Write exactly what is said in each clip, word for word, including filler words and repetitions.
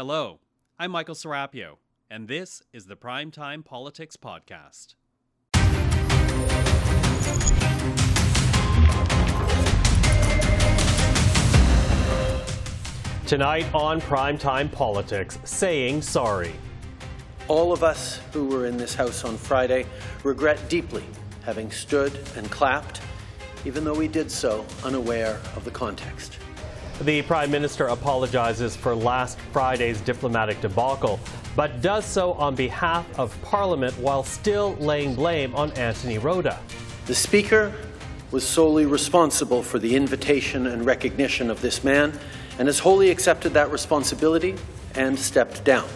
Hello, I'm Michael Serapio, and this is the Primetime Politics Podcast. Tonight on Primetime Politics, saying sorry. All of us who were in this house on Friday regret deeply having stood and clapped, even though we did so unaware of the context. The Prime Minister apologizes for last Friday's diplomatic debacle, but does so on behalf of Parliament while still laying blame on Anthony Rota. The Speaker was solely responsible for the invitation and recognition of this man and has wholly accepted that responsibility and stepped down.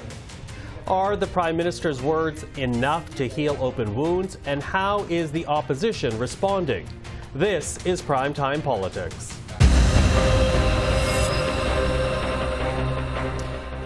Are the Prime Minister's words enough to heal open wounds, and how is the opposition responding? This is Primetime Politics.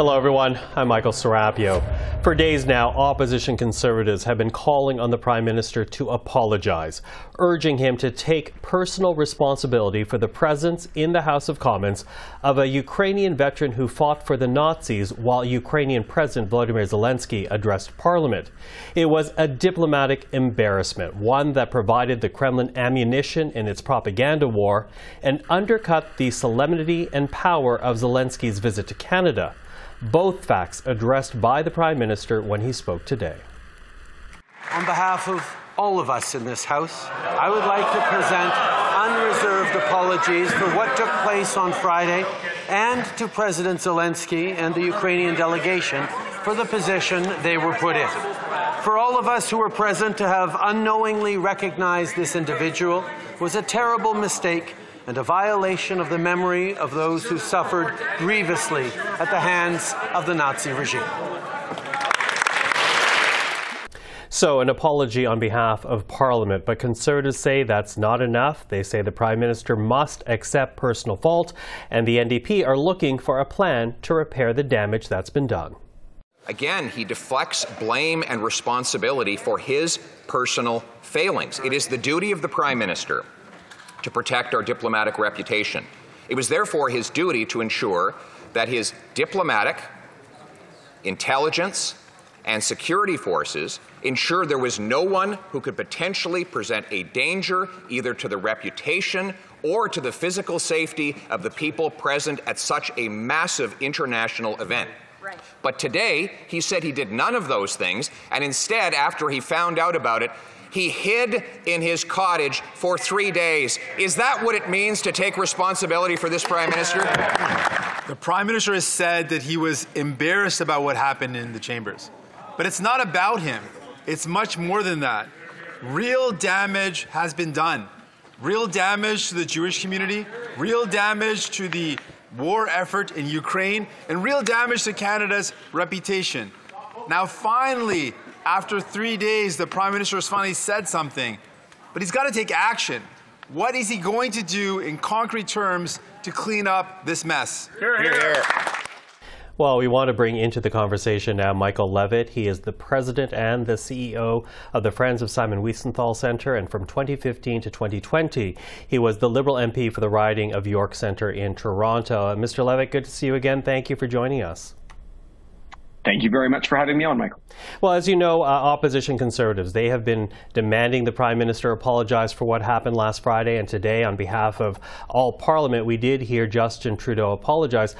Hello everyone, I'm Michael Serapio. For days now, opposition Conservatives have been calling on the Prime Minister to apologize, urging him to take personal responsibility for the presence in the House of Commons of a Ukrainian veteran who fought for the Nazis while Ukrainian President Volodymyr Zelenskyy addressed Parliament. It was a diplomatic embarrassment, one that provided the Kremlin ammunition in its propaganda war and undercut the solemnity and power of Zelensky's visit to Canada. Both facts addressed by the Prime Minister when he spoke today. On behalf of all of us in this House, I would like to present unreserved apologies for what took place on Friday and to President Zelenskyy and the Ukrainian delegation for the position they were put in. For all of us who were present to have unknowingly recognized this individual was a terrible mistake and a violation of the memory of those who suffered grievously at the hands of the Nazi regime. So, an apology on behalf of Parliament, but Conservatives say that's not enough. They say the Prime Minister must accept personal fault, and the N D P are looking for a plan to repair the damage that's been done. Again, he deflects blame and responsibility for his personal failings. It is the duty of the Prime Minister to protect our diplomatic reputation. It was therefore his duty to ensure that his diplomatic, intelligence, and security forces ensured there was no one who could potentially present a danger either to the reputation or to the physical safety of the people present at such a massive international event. Right. But today, he said he did none of those things, and instead, after he found out about it, he hid in his cottage for three days. Is that what it means to take responsibility for this Prime Minister? The Prime Minister has said that he was embarrassed about what happened in the chambers. But it's not about him. It's much more than that. Real damage has been done. Real damage to the Jewish community, real damage to the war effort in Ukraine, and real damage to Canada's reputation. Now, finally, after three days, the Prime Minister has finally said something, but he's got to take action. What is he going to do in concrete terms to clean up this mess? Hear, hear. Well, we want to bring into the conversation now Michael Levitt. He is the president and the C E O of the Friends of Simon Wiesenthal Centre, and from twenty fifteen to twenty twenty, he was the Liberal M P for the riding of York Centre in Toronto. Mister Levitt, good to see you again. Thank you for joining us. Thank you very much for having me on, Michael. Well, as you know, uh, opposition Conservatives, they have been demanding the Prime Minister apologize for what happened last Friday, and today, on behalf of all Parliament, we did hear Justin Trudeau apologize.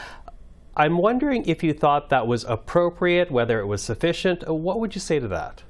I'm wondering if you thought that was appropriate, whether it was sufficient. What would you say to that?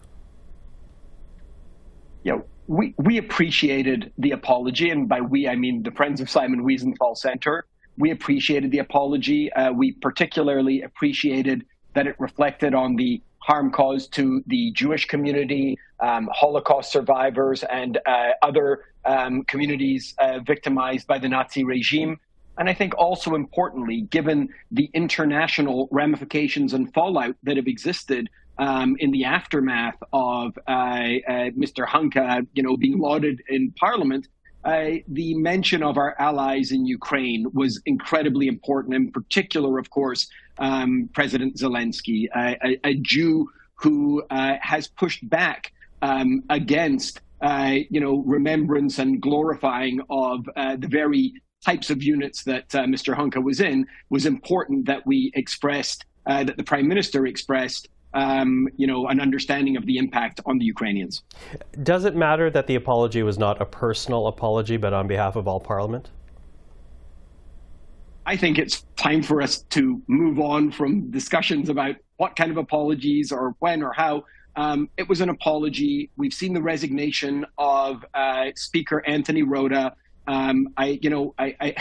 Yeah, we, we appreciated the apology, and by we, I mean the Friends of Simon Wiesenthal Centre. We appreciated the apology. Uh, we particularly appreciated that it reflected on the harm caused to the Jewish community, um, Holocaust survivors, and uh, other um, communities uh, victimized by the Nazi regime. And I think also importantly, given the international ramifications and fallout that have existed um, in the aftermath of uh, uh, Mister Hunka, you know, being lauded in Parliament, uh, the mention of our allies in Ukraine was incredibly important, in particular, of course, Um, President Zelenskyy, a, a, a Jew who uh, has pushed back um, against, uh, you know, remembrance and glorifying of uh, the very types of units that uh, Mister Hunka was in, was important that we expressed uh, that the Prime Minister expressed um, you know, an understanding of the impact on the Ukrainians. Does it matter that the apology was not a personal apology, but on behalf of all Parliament? I think it's time for us to move on from discussions about what kind of apologies or when or how. Um, it was an apology. We've seen the resignation of uh, Speaker Anthony Rota. Um, I, you know, I, I,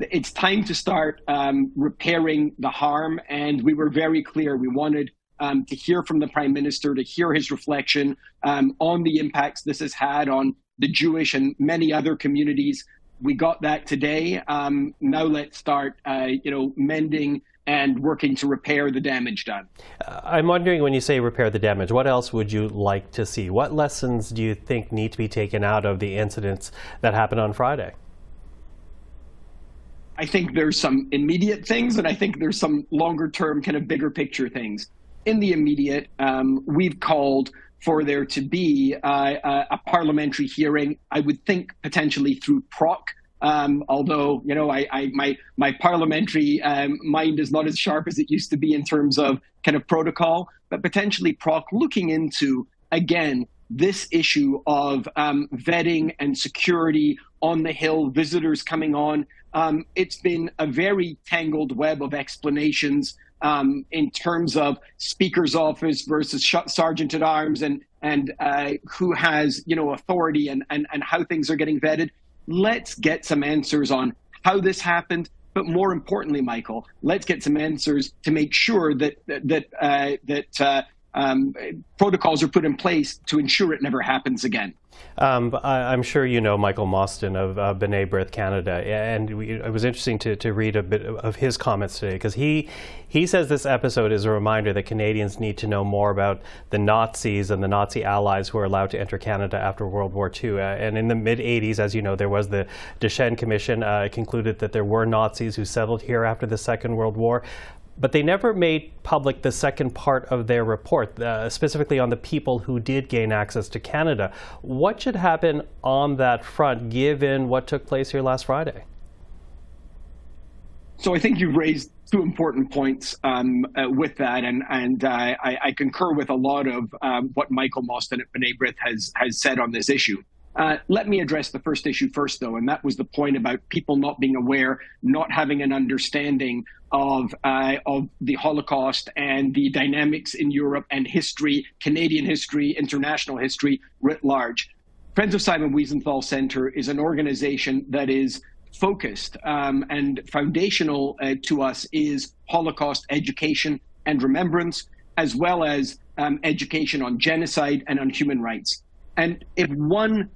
it's time to start um, repairing the harm. And we were very clear. We wanted um, to hear from the Prime Minister, to hear his reflection um, on the impacts this has had on the Jewish and many other communities. We got that today. Um, now let's start, uh, you know, mending and working to repair the damage done. Uh, I'm wondering, when you say repair the damage, what else would you like to see? What lessons do you think need to be taken out of the incidents that happened on Friday? I think there's some immediate things, and I think there's some longer term, kind of bigger picture things. In the immediate, um, we've called for there to be uh, a parliamentary hearing, I would think potentially through P R O C, um, although, you know, I, I, my, my parliamentary um, mind is not as sharp as it used to be in terms of kind of protocol, but potentially P R O C looking into, again, this issue of um, vetting and security on the Hill, visitors coming on. Um, it's been a very tangled web of explanations Um, in terms of Speaker's office versus sh- Sergeant at Arms, and and uh, who has you know authority, and, and and how things are getting vetted. Let's get some answers on how this happened, but more importantly, Michael, let's get some answers to make sure that that uh, that uh, um, protocols are put in place to ensure it never happens again. Um, I, I'm sure you know Michael Mostyn of uh, B'nai B'rith Canada, and we, it was interesting to, to read a bit of his comments today, because he he says this episode is a reminder that Canadians need to know more about the Nazis and the Nazi allies who were allowed to enter Canada after World War Two. Uh, and in the mid-eighties, as you know, there was the Deschênes Commission. Uh, it concluded that there were Nazis who settled here after the Second World War. But they never made public the second part of their report, uh, specifically on the people who did gain access to Canada. What should happen on that front, given what took place here last Friday? So I think you've raised two important points um, uh, with that, and, and uh, I, I concur with a lot of um, what Michael Mostyn at B'nai B'rith has, has said on this issue. Uh, let me address the first issue first, though, and that was the point about people not being aware, not having an understanding of uh, of the Holocaust and the dynamics in Europe and history, Canadian history, international history writ large. Friends of Simon Wiesenthal Centre is an organization that is focused um, and foundational uh, to us is Holocaust education and remembrance, as well as um, education on genocide and on human rights. And if one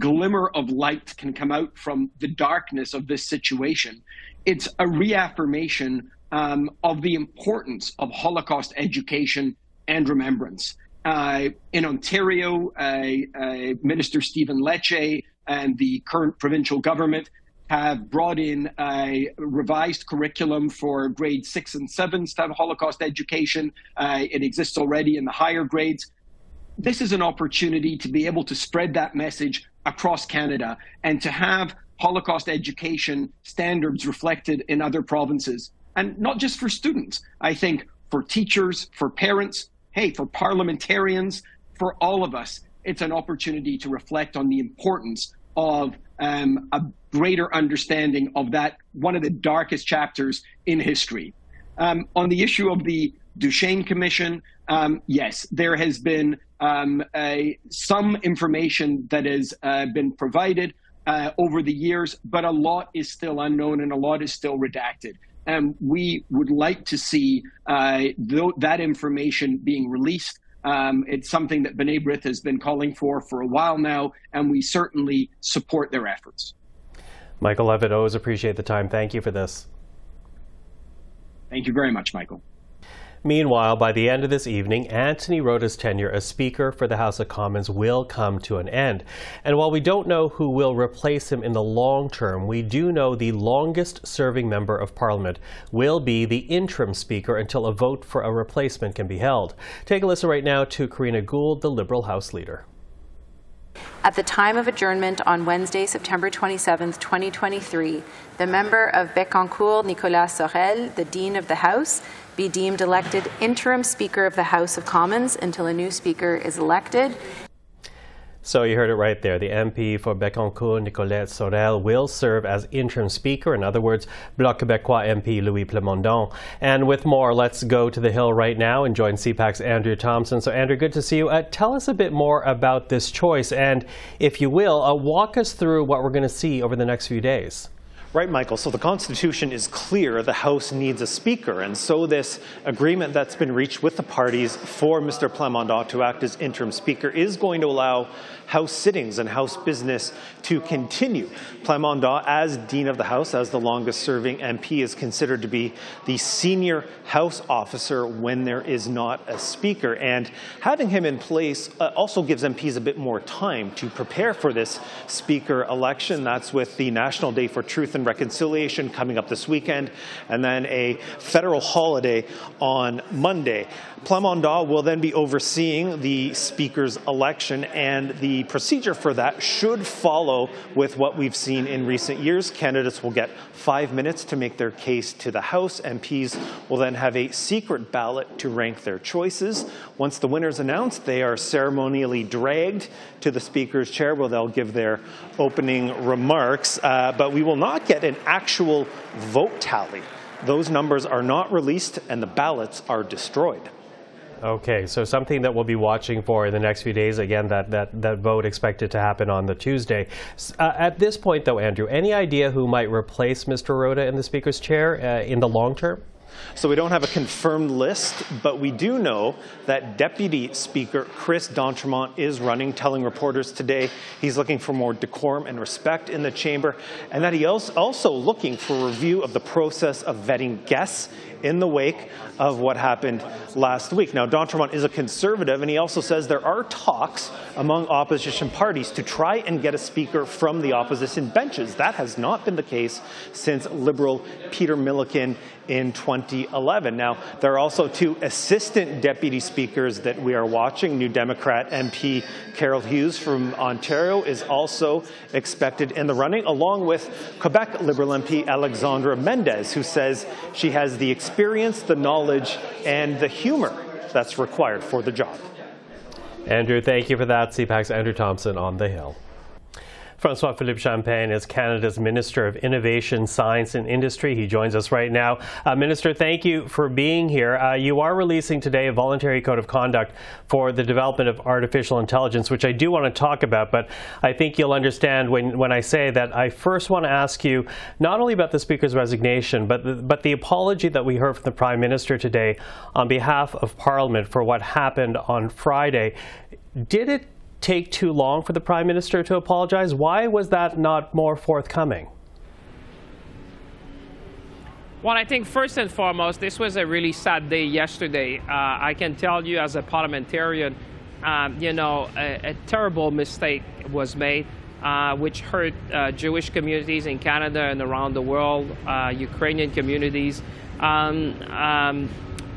glimmer of light can come out from the darkness of this situation, it's a reaffirmation um, of the importance of Holocaust education and remembrance. Uh, in Ontario, uh, uh, Minister Stephen Lecce and the current provincial government have brought in a revised curriculum for grade six and sevens to have Holocaust education. Uh, it exists already in the higher grades. This is an opportunity to be able to spread that message across Canada and to have Holocaust education standards reflected in other provinces. And not just for students, I think for teachers, for parents, hey, for parliamentarians, for all of us, it's an opportunity to reflect on the importance of um, a greater understanding of that, one of the darkest chapters in history. Um, on the issue of the Deschênes Commission, um, yes, there has been um, a, some information that has uh, been provided uh, over the years, but a lot is still unknown and a lot is still redacted. And um, we would like to see uh, th- that information being released. Um, it's something that B'nai B'rith has been calling for for a while now, and we certainly support their efforts. Michael Levitt, always appreciate the time. Thank you for this. Thank you very much, Michael. Meanwhile, by the end of this evening, Anthony Rota's tenure as Speaker for the House of Commons will come to an end. And while we don't know who will replace him in the long term, we do know the longest-serving Member of Parliament will be the interim Speaker until a vote for a replacement can be held. Take a listen right now to Karina Gould, the Liberal House Leader. At the time of adjournment on Wednesday, September twenty-seventh, twenty twenty-three, the member of Bécancour, Nicolas Sorel, the Dean of the House, be deemed elected interim Speaker of the House of Commons until a new Speaker is elected. So you heard it right there. The M P for Bécancour, Nicolas Sorel, will serve as interim speaker. In other words, Bloc Québécois M P Louis Plemondon. And with more, let's go to the Hill right now and join C PAC's Andrew Thompson. So Andrew, good to see you. Uh, tell us a bit more about this choice and, if you will, uh, walk us through what we're going to see over the next few days. Right, Michael. So the Constitution is clear. The House needs a Speaker. And so this agreement that's been reached with the parties for Mister Plemondon to act as interim Speaker is going to allow House sittings and House business to continue. Plemondon, as Dean of the House, as the longest-serving M P, is considered to be the senior House officer when there is not a Speaker. And having him in place uh, also gives M Ps a bit more time to prepare for this Speaker election. That's with the National Day for Truth and Reconciliation coming up this weekend, and then a federal holiday on Monday. Plemondon will then be overseeing the Speaker's election, and the procedure for that should follow with what we've seen in recent years. Candidates will get five minutes to make their case to the House. M Ps will then have a secret ballot to rank their choices. Once the winner's announced, they are ceremonially dragged to the Speaker's chair where they'll give their opening remarks, uh, but we will not get an actual vote tally. Those numbers are not released and the ballots are destroyed. Okay, so something that we'll be watching for in the next few days. Again, that, that, that vote expected to happen on the Tuesday. Uh, at this point, though, Andrew, any idea who might replace Mister Rota in the Speaker's chair uh, in the long term? So we don't have a confirmed list, but we do know that Deputy Speaker Chris D'Entremont is running, telling reporters today he's looking for more decorum and respect in the chamber, and that he's also looking for a review of the process of vetting guests in the wake of what happened last week. Now, D'Entremont is a conservative, and he also says there are talks among opposition parties to try and get a speaker from the opposition benches. That has not been the case since Liberal Peter Milliken in twenty eleven. Now, there are also two assistant deputy speakers that we are watching. New Democrat M P Carol Hughes from Ontario is also expected in the running, along with Quebec Liberal M P Alexandra Mendez, who says she has the experience, the knowledge, and the humor that's required for the job. Andrew, thank you for that. C PAC's Andrew Thompson on the Hill. François-Philippe Champagne is Canada's Minister of Innovation, Science and Industry. He joins us right now. Uh, Minister, thank you for being here. Uh, you are releasing today a voluntary code of conduct for the development of artificial intelligence, which I do want to talk about, but I think you'll understand when, when I say that I first want to ask you not only about the Speaker's resignation, but the, but the apology that we heard from the Prime Minister today on behalf of Parliament for what happened on Friday. Did it take too long for the Prime Minister to apologize? Why was that not more forthcoming? Well, I think first and foremost, this was a really sad day yesterday. Uh, I can tell you as a parliamentarian, um, you know, a, a terrible mistake was made, uh, which hurt uh, Jewish communities in Canada and around the world, uh, Ukrainian communities. Um, um,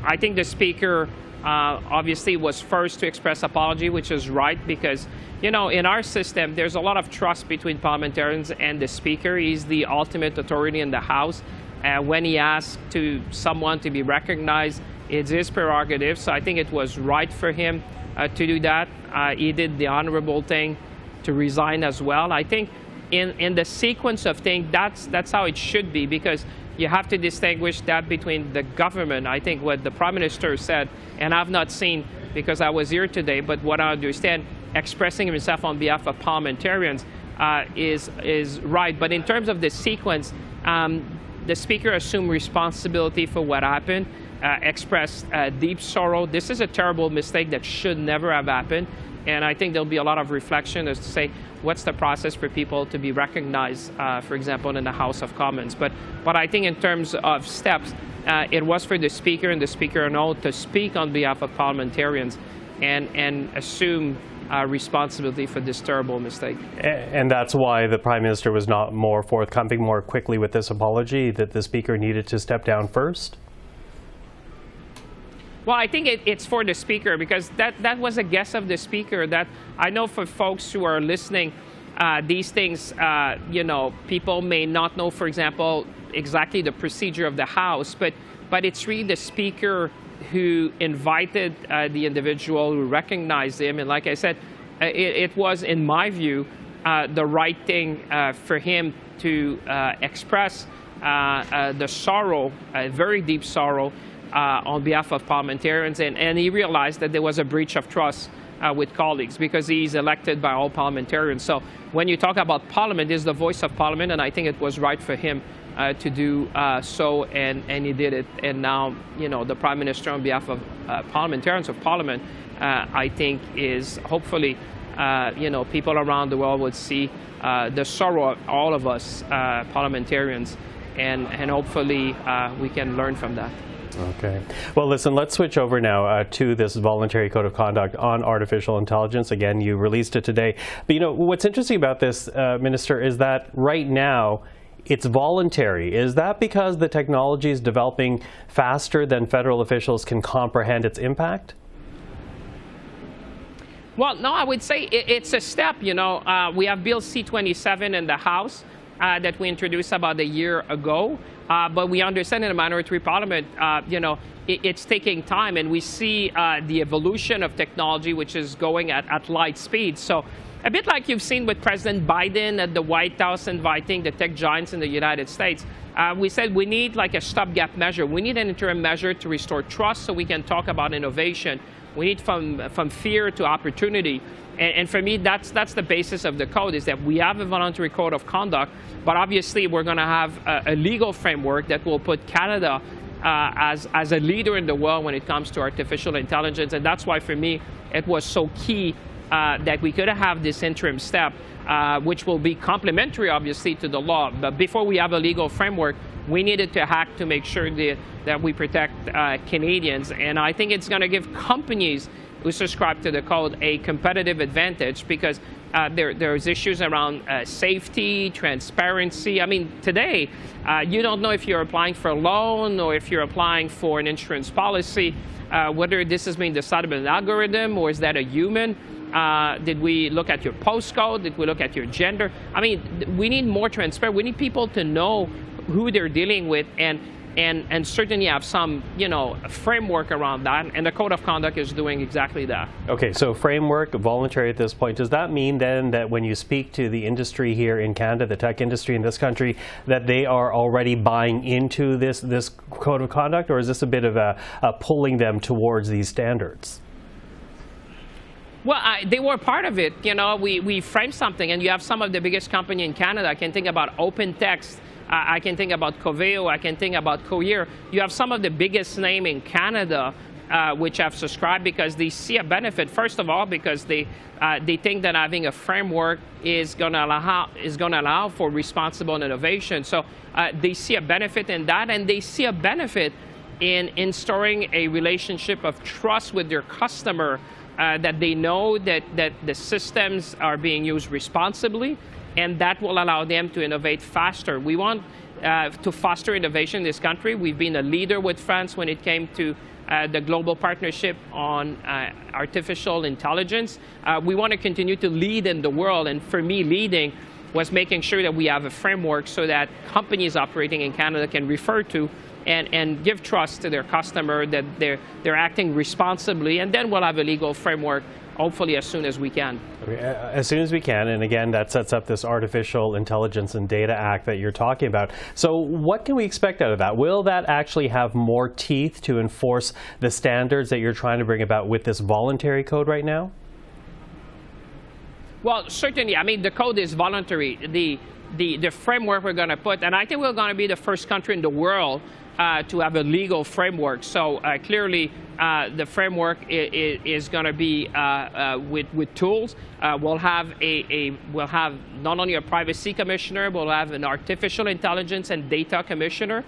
I think the Speaker Uh, obviously was first to express apology, which is right, because, you know, in our system, there's a lot of trust between parliamentarians and the Speaker. He's the ultimate authority in the House. And uh, when he asks to someone to be recognized, it's his prerogative. So I think it was right for him uh, to do that. Uh, he did the honorable thing to resign as well. I think in, in the sequence of things, that's, that's how it should be, because you have to distinguish that between the government. I think what the Prime Minister said, and I've not seen because I was here today, but what I understand, expressing himself on behalf of parliamentarians uh, is, is right. But in terms of the sequence, um, the Speaker assumed responsibility for what happened, uh, expressed uh, deep sorrow. This is a terrible mistake that should never have happened. And I think there'll be a lot of reflection as to say, what's the process for people to be recognized, uh, for example, in the House of Commons. But, but I think in terms of steps, uh, it was for the Speaker and the Speaker alone to speak on behalf of parliamentarians and, and assume uh, responsibility for this terrible mistake. And that's why the Prime Minister was not more forthcoming, more quickly with this apology, that the Speaker needed to step down first? Well, I think it, it's for the Speaker, because that, that was a guess of the Speaker. That I know for folks who are listening, uh, these things, uh, you know, people may not know, for example, exactly the procedure of the House. But But it's really the speaker who invited uh, the individual, who recognized him. And like I said, it, it was, in my view, uh, the right thing uh, for him to uh, express uh, uh, the sorrow, uh, very deep sorrow, Uh, on behalf of parliamentarians, and, and he realized that there was a breach of trust uh, with colleagues, because he's elected by all parliamentarians. So when you talk about parliament, it's the voice of parliament, and I think it was right for him uh, to do uh, so, and, and he did it. And now, you know, the Prime Minister on behalf of uh, parliamentarians of parliament, uh, I think is hopefully, uh, you know, people around the world would see uh, the sorrow of all of us uh, parliamentarians, and, and hopefully uh, we can learn from that. Okay. Well, listen, let's switch over now uh, to this voluntary code of conduct on artificial intelligence. Again, you released it today. But, you know, what's interesting about this, uh, Minister, is that right now it's voluntary. Is that because the technology is developing faster than federal officials can comprehend its impact? Well, no, I would say it, it's a step. You know, uh, we have Bill C twenty-seven in the House uh, that we introduced about a year ago. Uh, but we understand in the minority parliament, uh, you know, it, it's taking time, and we see uh, the evolution of technology, which is going at, at light speed. So a bit like you've seen with President Biden at the White House inviting the tech giants in the United States, uh, we said we need like a stopgap measure. We need an interim measure to restore trust so we can talk about innovation. We need from, from fear to opportunity. And, and for me, that's, that's the basis of the code, is that we have a voluntary code of conduct, but obviously we're going to have a, a legal framework that will put Canada uh, as, as a leader in the world when it comes to artificial intelligence. And that's why, for me, it was so key uh, that we could have this interim step, uh, which will be complementary, obviously, to the law. But before we have a legal framework, we needed to act to make sure that, that we protect uh, Canadians. And I think it's going to give companies who subscribe to the code a competitive advantage, because uh, there, there's issues around uh, safety, transparency. I mean, today, uh, you don't know if you're applying for a loan or if you're applying for an insurance policy, uh, whether this is being decided by an algorithm or is that a human. Uh, did we look at your postcode? Did we look at your gender? I mean, we need more transparency. We need people to know who they're dealing with, and and and certainly have some, you know, framework around that, and the code of conduct is doing exactly that. Okay, so framework, voluntary at this point. Does that mean then that when you speak to the industry here in Canada, the tech industry in this country, that they are already buying into this this code of conduct, or is this a bit of a, a pulling them towards these standards? Well, I, they were part of it. You know, we, we framed something, and you have some of the biggest company in Canada. I can think about Open Text. I can think about Coveo, I can think about Cohere. You have some of the biggest names in Canada uh, which have subscribed because they see a benefit. First of all, because they, uh, they think that having a framework is going to allow, is going to allow for responsible innovation. So uh, they see a benefit in that, and they see a benefit in, in storing a relationship of trust with their customer, uh, that they know that, that the systems are being used responsibly, and that will allow them to innovate faster. We want uh, to foster innovation in this country. We've been a leader with France when it came to uh, the global partnership on uh, artificial intelligence. Uh, we want to continue to lead in the world, and for me, leading was making sure that we have a framework so that companies operating in Canada can refer to and, and give trust to their customer that they're, they're acting responsibly, and then we'll have a legal framework, hopefully as soon as we can. As soon as we can, and again, that sets up this Artificial Intelligence and Data Act that you're talking about. So what can we expect out of that? Will that actually have more teeth to enforce the standards that you're trying to bring about with this voluntary code right now? Well, certainly. I mean, the code is voluntary. The, the, the framework we're going to put, and I think we're going to be the first country in the world Uh, to have a legal framework. So uh, clearly, uh, the framework is, is going to be uh, uh, with, with tools. Uh, we'll have a, a we'll have not only a privacy commissioner, we'll have an artificial intelligence and data commissioner.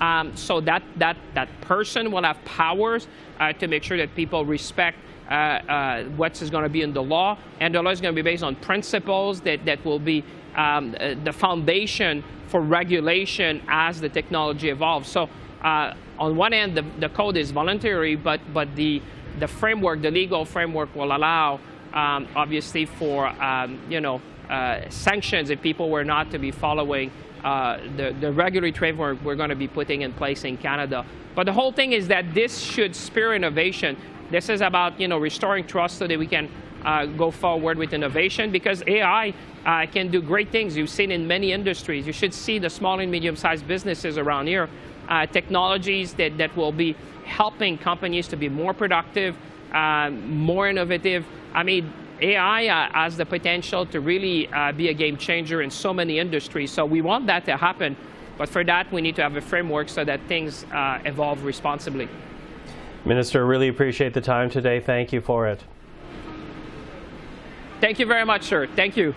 Um, so that that that person will have powers uh, to make sure that people respect Uh, uh, what is going to be in the law, and the law is going to be based on principles that, that will be um, uh, the foundation for regulation as the technology evolves. So uh, on one end, the, the code is voluntary, but, but the, the framework, the legal framework, will allow, um, obviously, for um, you know, uh, sanctions if people were not to be following uh, the, the regulatory framework we're going to be putting in place in Canada. But the whole thing is that this should spur innovation. This is about, you know, restoring trust so that we can uh, go forward with innovation, because A I uh, can do great things. You've seen in many industries. You should see the small and medium-sized businesses around here, uh, technologies that, that will be helping companies to be more productive, uh, more innovative. I mean, A I uh, has the potential to really uh, be a game changer in so many industries. So we want that to happen. But for that, we need to have a framework so that things uh, evolve responsibly. Minister, really appreciate the time today. Thank you for it. Thank you very much, sir. Thank you.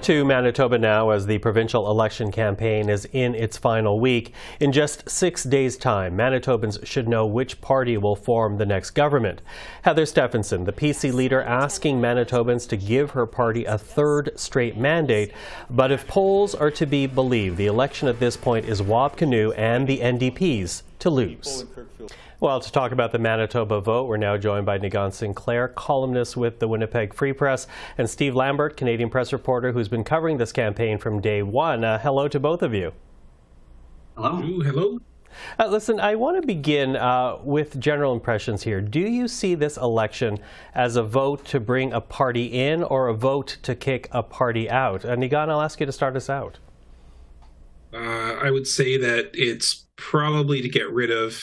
To Manitoba now, as the provincial election campaign is in its final week. In just six days' time, Manitobans should know which party will form the next government. Heather Stefanson, the P C leader, asking Manitobans to give her party a third straight mandate. But if polls are to be believed, the election at this point is Wab Kinew and the N D P's to lose. Well, to talk about the Manitoba vote, we're now joined by Nigant Sinclair, columnist with the Winnipeg Free Press, and Steve Lambert, Canadian press reporter who's been covering this campaign from day one. Uh, hello to both of you. Hello. Hello. Uh, listen, I want to begin uh, with general impressions here. Do you see this election as a vote to bring a party in or a vote to kick a party out? Uh, Nigant, I'll ask you to start us out. Uh, I would say that it's probably to get rid of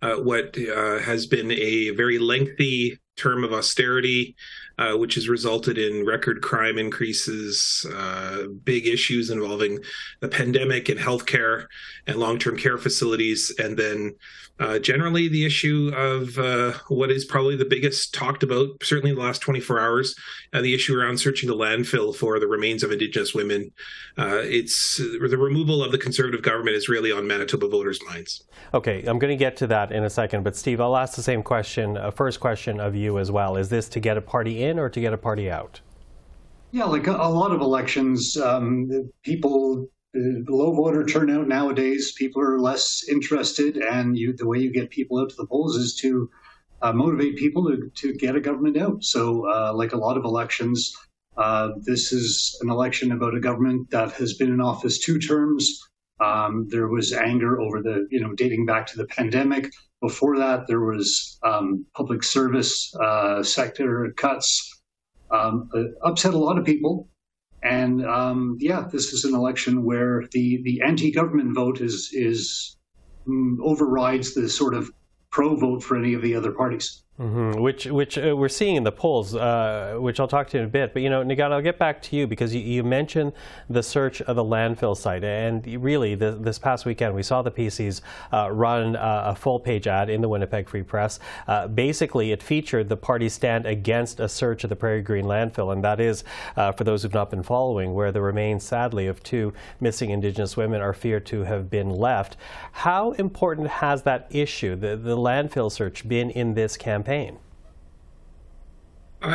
uh, what uh, has been a very lengthy term of austerity, uh, which has resulted in record crime increases, uh, big issues involving the pandemic and healthcare and long-term care facilities, and then uh, generally the issue of uh, what is probably the biggest talked about, certainly in the last twenty-four hours, uh, the issue around searching the landfill for the remains of Indigenous women. Uh, it's uh, the removal of the Conservative government is really on Manitoba voters' minds. Okay, I'm going to get to that in a second, but Steve, I'll ask the same question, uh, first question of you as well. Is this to get a party in or to get a party out? Yeah, like a, a lot of elections, um, the people, the low voter turnout nowadays, people are less interested, and you, the way you get people out to the polls is to uh, motivate people to, to get a government out. So uh, like a lot of elections, uh, this is an election about a government that has been in office two terms. Um, there was anger over the, you know, dating back to the pandemic. Before that, there was um, public service uh, sector cuts, um, upset a lot of people. And um, yeah, this is an election where the, the anti-government vote is, is um, overrides the sort of pro vote for any of the other parties. Mm-hmm. Which which uh, we're seeing in the polls, uh, which I'll talk to you in a bit. But, you know, Nigant, I'll get back to you because you, you mentioned the search of the landfill site. And really, the, this past weekend, we saw the P Cs uh, run uh, a full-page ad in the Winnipeg Free Press. Uh, basically, it featured the party's stand against a search of the Prairie Green landfill. And that is, uh, for those who've not been following, where the remains, sadly, of two missing Indigenous women are feared to have been left. How important has that issue, the, the landfill search, been in this campaign? Uh,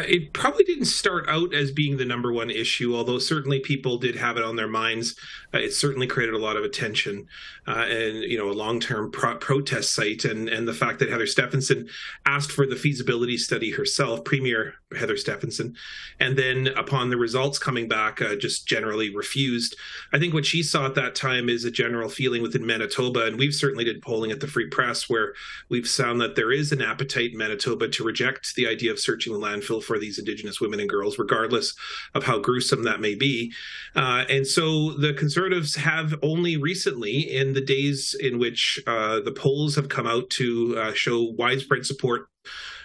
it probably didn't start out as being the number one issue, although certainly people did have it on their minds. Uh, it certainly created a lot of attention uh, and, you know, a long-term pro protest site. And, and the fact that Heather Stefanson asked for the feasibility study herself, Premier Heather Stefanson, and then upon the results coming back, uh, just generally refused. I think what she saw at that time is a general feeling within Manitoba, and we've certainly did polling at the Free Press where we've found that there is an appetite in Manitoba to reject the idea of searching the landfill for these Indigenous women and girls, regardless of how gruesome that may be. Uh, and so the Conservatives have only recently, in the days in which uh, the polls have come out to uh, show widespread support,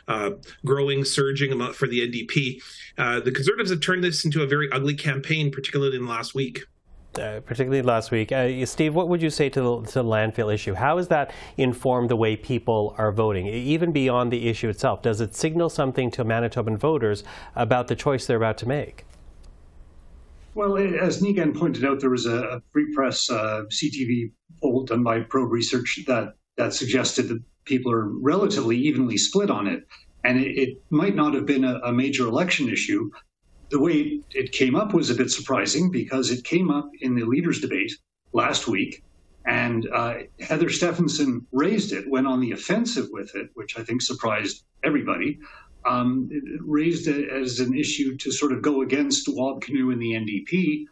Uh, growing, surging amount for the N D P. Uh, the Conservatives have turned this into a very ugly campaign, particularly in last week. Uh, particularly last week. Uh, Steve, what would you say to the, to the landfill issue? How has that informed the way people are voting, even beyond the issue itself? Does it signal something to Manitoban voters about the choice they're about to make? Well, as Nigant pointed out, there was a Free Press uh, C T V poll done by Probe Research that, that suggested that people are relatively evenly split on it. And it, it might not have been a, a major election issue. The way it came up was a bit surprising because it came up in the leaders' debate last week. And uh, Heather Stefanson raised it, went on the offensive with it, which I think surprised everybody. um, raised it as an issue to sort of go against Wab Kinew and the N D P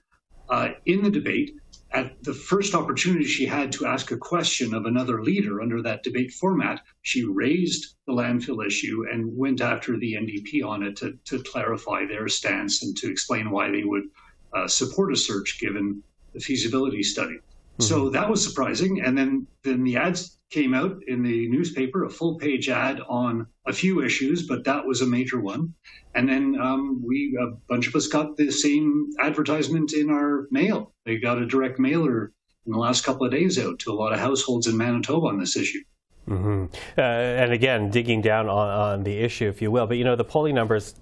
uh, in the debate. At the first opportunity she had to ask a question of another leader under that debate format, she raised the landfill issue and went after the N D P on it to, to clarify their stance and to explain why they would uh, support a search given the feasibility study. Mm-hmm. So that was surprising. And then, then the ads came out in the newspaper, a full-page ad on a few issues, but that was a major one. And then um, we, a bunch of us got the same advertisement in our mail. They got a direct mailer in the last couple of days out to a lot of households in Manitoba on this issue. Mm-hmm. uh, and again, digging down on, on the issue, if you will, but you know, the polling numbers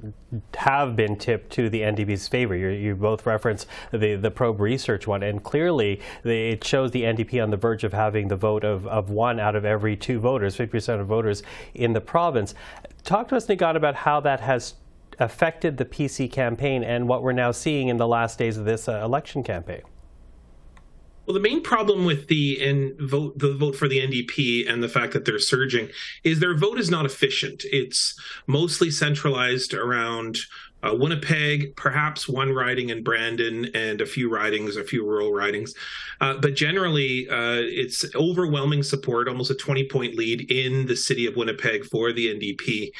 have been tipped to the N D P's favor. You're, you both reference the, the Probe Research one, and clearly they, it shows the N D P on the verge of having the vote of, of one out of every two voters, fifty percent of voters in the province. Talk to us, Nigan, about how that has affected the P C campaign and what we're now seeing in the last days of this uh, election campaign. Well, the main problem with the and vote the vote for the N D P and the fact that they're surging is their vote is not efficient. It's mostly centralized around uh, Winnipeg, perhaps one riding in Brandon, and a few ridings, a few rural ridings. Uh, but generally, uh, it's overwhelming support, almost a twenty-point lead in the city of Winnipeg for the N D P.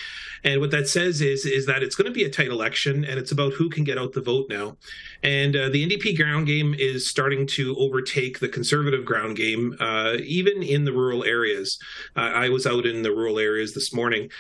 And what that says is, is that it's going to be a tight election, and it's about who can get out the vote now. And uh, the N D P ground game is starting to overtake take the Conservative ground game, uh, even in the rural areas. Uh, I was out in the rural areas this morning,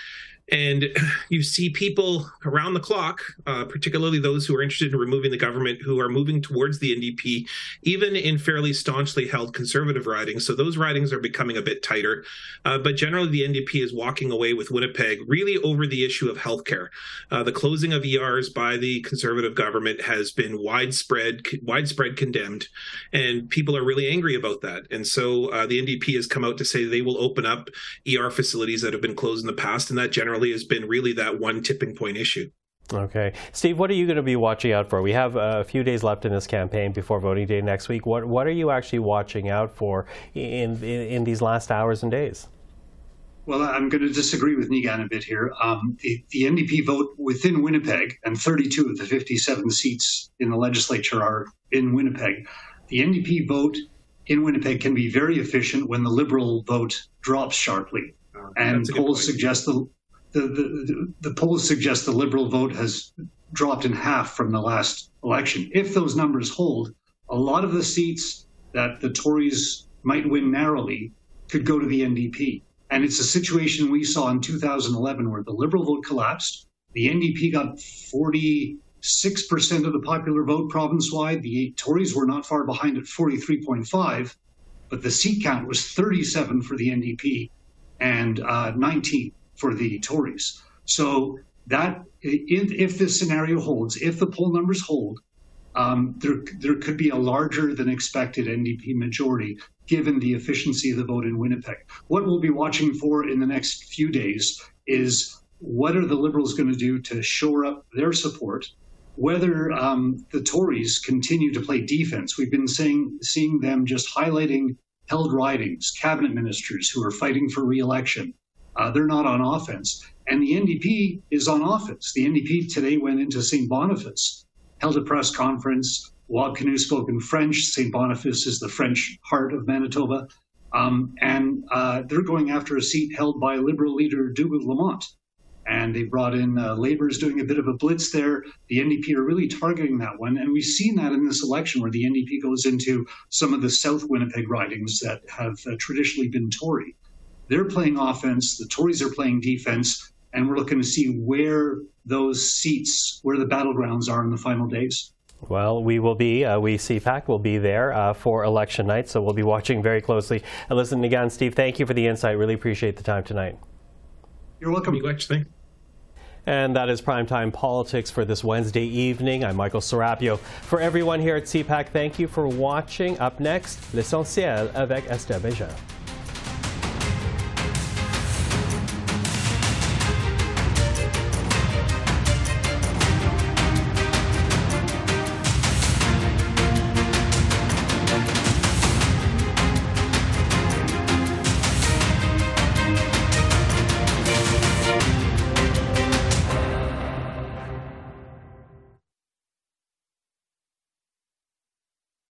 and you see people around the clock, uh, particularly those who are interested in removing the government, who are moving towards the N D P, even in fairly staunchly held Conservative ridings. So those ridings are becoming a bit tighter. Uh, but generally, the N D P is walking away with Winnipeg really over the issue of healthcare. Uh, the closing of E Rs by the Conservative government has been widespread, widespread condemned, and people are really angry about that. And so uh, the N D P has come out to say they will open up E R facilities that have been closed in the past, and that generally has been really that one tipping point issue. Okay. Steve, what are you going to be watching out for? We have a few days left in this campaign before voting day next week. What what are you actually watching out for in in, in these last hours and days? Well, I'm going to disagree with Nigan a bit here. Um, the, the N D P vote within Winnipeg, and thirty-two of the fifty-seven seats in the legislature are in Winnipeg. The N D P vote in Winnipeg can be very efficient when the Liberal vote drops sharply. Oh, and polls suggest the The, the, the polls suggest the Liberal vote has dropped in half from the last election. If those numbers hold, a lot of the seats that the Tories might win narrowly could go to the N D P. And it's a situation we saw in two thousand eleven where the Liberal vote collapsed. The N D P got forty-six percent of the popular vote province-wide. The Tories were not far behind at forty-three point five, but the seat count was thirty-seven for the N D P and uh, nineteen for the Tories. So that, if, if this scenario holds, if the poll numbers hold, um, there, there could be a larger than expected N D P majority, given the efficiency of the vote in Winnipeg. What we'll be watching for in the next few days is what are the Liberals going to do to shore up their support, whether um, the Tories continue to play defense. We've been saying, seeing them just highlighting held ridings, cabinet ministers who are fighting for re-election. Uh, they're not on offense. And the N D P is on offense. The N D P today went into Saint Boniface, held a press conference. Wab Kinew spoke in French. Saint Boniface is the French heart of Manitoba. Um, and uh, they're going after a seat held by Liberal leader Douglas Lamont. And they brought in uh, Labor's doing a bit of a blitz there. The N D P are really targeting that one. And we've seen that in this election where the N D P goes into some of the South Winnipeg ridings that have uh, traditionally been Tory. They're playing offense, the Tories are playing defense, and we're looking to see where those seats, where the battlegrounds are in the final days. Well, we will be, uh, we C PAC will be there uh, for election night, so we'll be watching very closely. And listen, Nigan, Steve, thank you for the insight. Really appreciate the time tonight. You're welcome. Thank you. And that is Primetime Politics for this Wednesday evening. I'm Michael Serapio. For everyone here at C PAC, thank you for watching. Up next, L'Essentiel avec Esther Bégin.